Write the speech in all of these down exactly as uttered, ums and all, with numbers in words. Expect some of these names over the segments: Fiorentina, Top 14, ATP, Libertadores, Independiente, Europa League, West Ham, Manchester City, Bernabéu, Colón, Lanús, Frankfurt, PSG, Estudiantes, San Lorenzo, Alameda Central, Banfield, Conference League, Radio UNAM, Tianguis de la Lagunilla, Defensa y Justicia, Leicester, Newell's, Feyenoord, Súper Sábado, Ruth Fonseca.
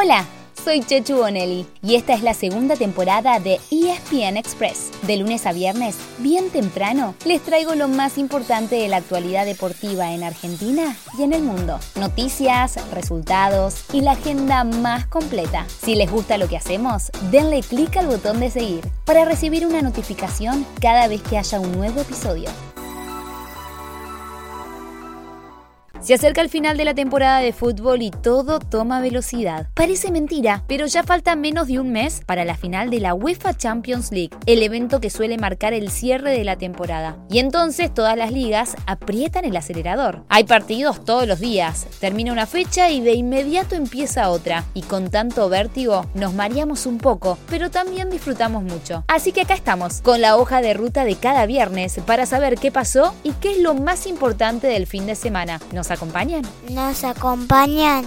Hola, soy Chechu Bonelli y esta es la segunda temporada de E S P N Express. De lunes a viernes, bien temprano, les traigo lo más importante de la actualidad deportiva en Argentina y en el mundo. Noticias, resultados y la agenda más completa. Si les gusta lo que hacemos, denle clic al botón de seguir para recibir una notificación cada vez que haya un nuevo episodio. Se acerca el final de la temporada de fútbol y todo toma velocidad. Parece mentira, pero ya falta menos de un mes para la final de la UEFA Champions League, el evento que suele marcar el cierre de la temporada. Y entonces todas las ligas aprietan el acelerador. Hay partidos todos los días, termina una fecha y de inmediato empieza otra. Y con tanto vértigo nos mareamos un poco, pero también disfrutamos mucho. Así que acá estamos, con la hoja de ruta de cada viernes para saber qué pasó y qué es lo más importante del fin de semana. Nos ¿Nos acompañan? Nos acompañan.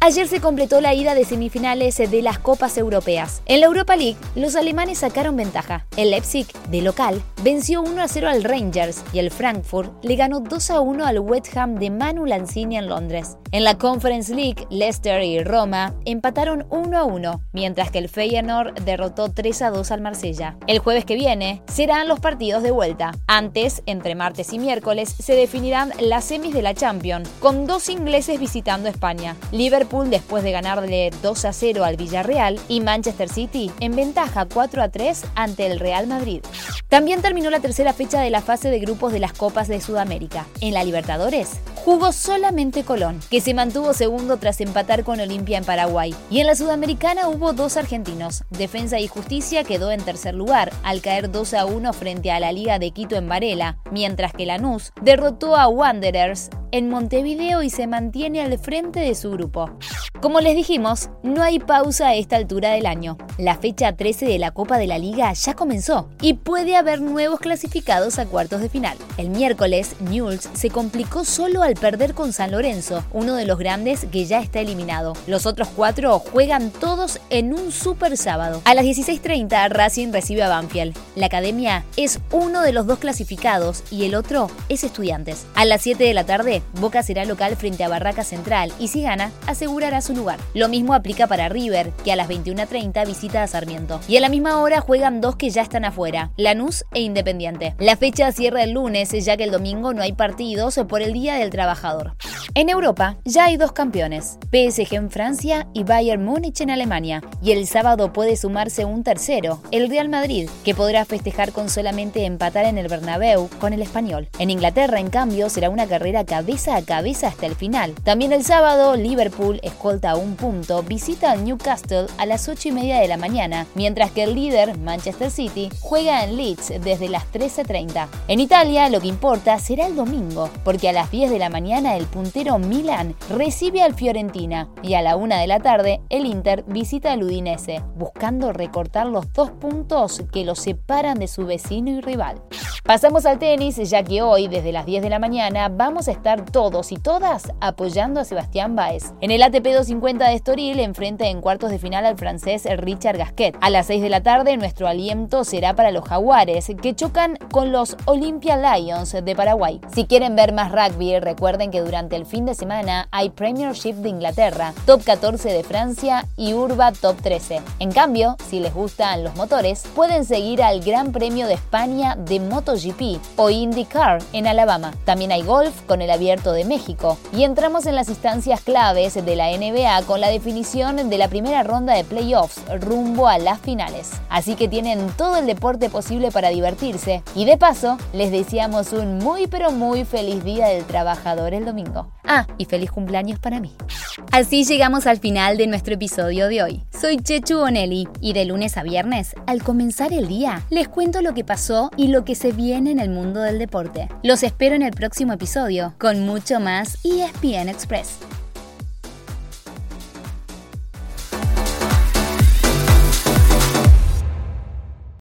Ayer se completó la ida de semifinales de las Copas Europeas. En la Europa League, los alemanes sacaron ventaja. El Leipzig, de local, venció uno a cero al Rangers y el Frankfurt le ganó dos a uno al West Ham de Manu Lanzini en Londres. En la Conference League, Leicester y Roma empataron uno a uno, mientras que el Feyenoord derrotó tres a dos al Marsella. El jueves que viene serán los partidos de vuelta. Antes, entre martes y miércoles, se definirán las semis de la Champions, con dos ingleses visitando España. Liverpool, después de ganarle dos a cero al Villarreal, y Manchester City en ventaja cuatro a tres ante el Real Madrid. También terminó la tercera fecha de la fase de grupos de las Copas de Sudamérica. En la Libertadores jugó solamente Colón, que se mantuvo segundo tras empatar con Olimpia en Paraguay. Y en la Sudamericana hubo dos argentinos. Defensa y Justicia quedó en tercer lugar al caer dos a uno frente a la Liga de Quito en Varela, mientras que Lanús derrotó a Wanderers en Montevideo y se mantiene al frente de su grupo. Como les dijimos, no hay pausa a esta altura del año. La fecha trece de la Copa de la Liga ya comenzó y puede haber nuevos clasificados a cuartos de final. El miércoles, Newell's se complicó solo al perder con San Lorenzo, uno de los grandes que ya está eliminado. Los otros cuatro juegan todos en un super sábado. A las dieciséis treinta, Racing recibe a Banfield. La academia es uno de los dos clasificados y el otro es Estudiantes. A las siete de la tarde, Boca será local frente a Barraca Central y si gana, asegurará su lugar. Lo mismo aplica para River, que a las veintiuno treinta visita a Sarmiento. Y a la misma hora juegan dos que ya están afuera, Lanús e Independiente. La fecha cierra el lunes, ya que el domingo no hay partidos por el Día del Trabajador. En Europa ya hay dos campeones, P S G en Francia y Bayern Múnich en Alemania. Y el sábado puede sumarse un tercero, el Real Madrid, que podrá festejar con solamente empatar en el Bernabéu con el Español. En Inglaterra, en cambio, será una carrera cabeza a cabeza hasta el final. También el sábado, Liverpool, escolta a un punto, visita al Newcastle a las ocho y media de la mañana, mientras que el líder, Manchester City, juega en Leeds desde las trece treinta. En Italia, lo que importa será el domingo, porque a las diez de la mañana el puntero Milan recibe al Fiorentina y a la una de la tarde el Inter visita al Udinese, buscando recortar los dos puntos que los separan de su vecino y rival. Pasamos al tenis, ya que hoy, desde las diez de la mañana, vamos a estar todos y todas apoyando a Sebastián Báez. En el A T P doscientos cincuenta de Estoril, enfrenta en cuartos de final al francés Richard Gasquet. A las seis de la tarde, nuestro aliento será para los jaguares, que chocan con los Olimpia Lions de Paraguay. Si quieren ver más rugby, recuerden que durante el fin de semana hay Premiership de Inglaterra, Top catorce de Francia y Urba Top trece. En cambio, si les gustan los motores, pueden seguir al Gran Premio de España de Moto G P o IndyCar en Alabama. También hay golf con el Abierto de México. Y entramos en las instancias claves de la N B A con la definición de la primera ronda de playoffs rumbo a las finales. Así que tienen todo el deporte posible para divertirse. Y de paso, les deseamos un muy pero muy feliz Día del Trabajador el domingo. Ah, y feliz cumpleaños para mí. Así llegamos al final de nuestro episodio de hoy. Soy Chechu Bonelli y de lunes a viernes, al comenzar el día, les cuento lo que pasó y lo que se viene en el mundo del deporte. Los espero en el próximo episodio con mucho más E S P N Express.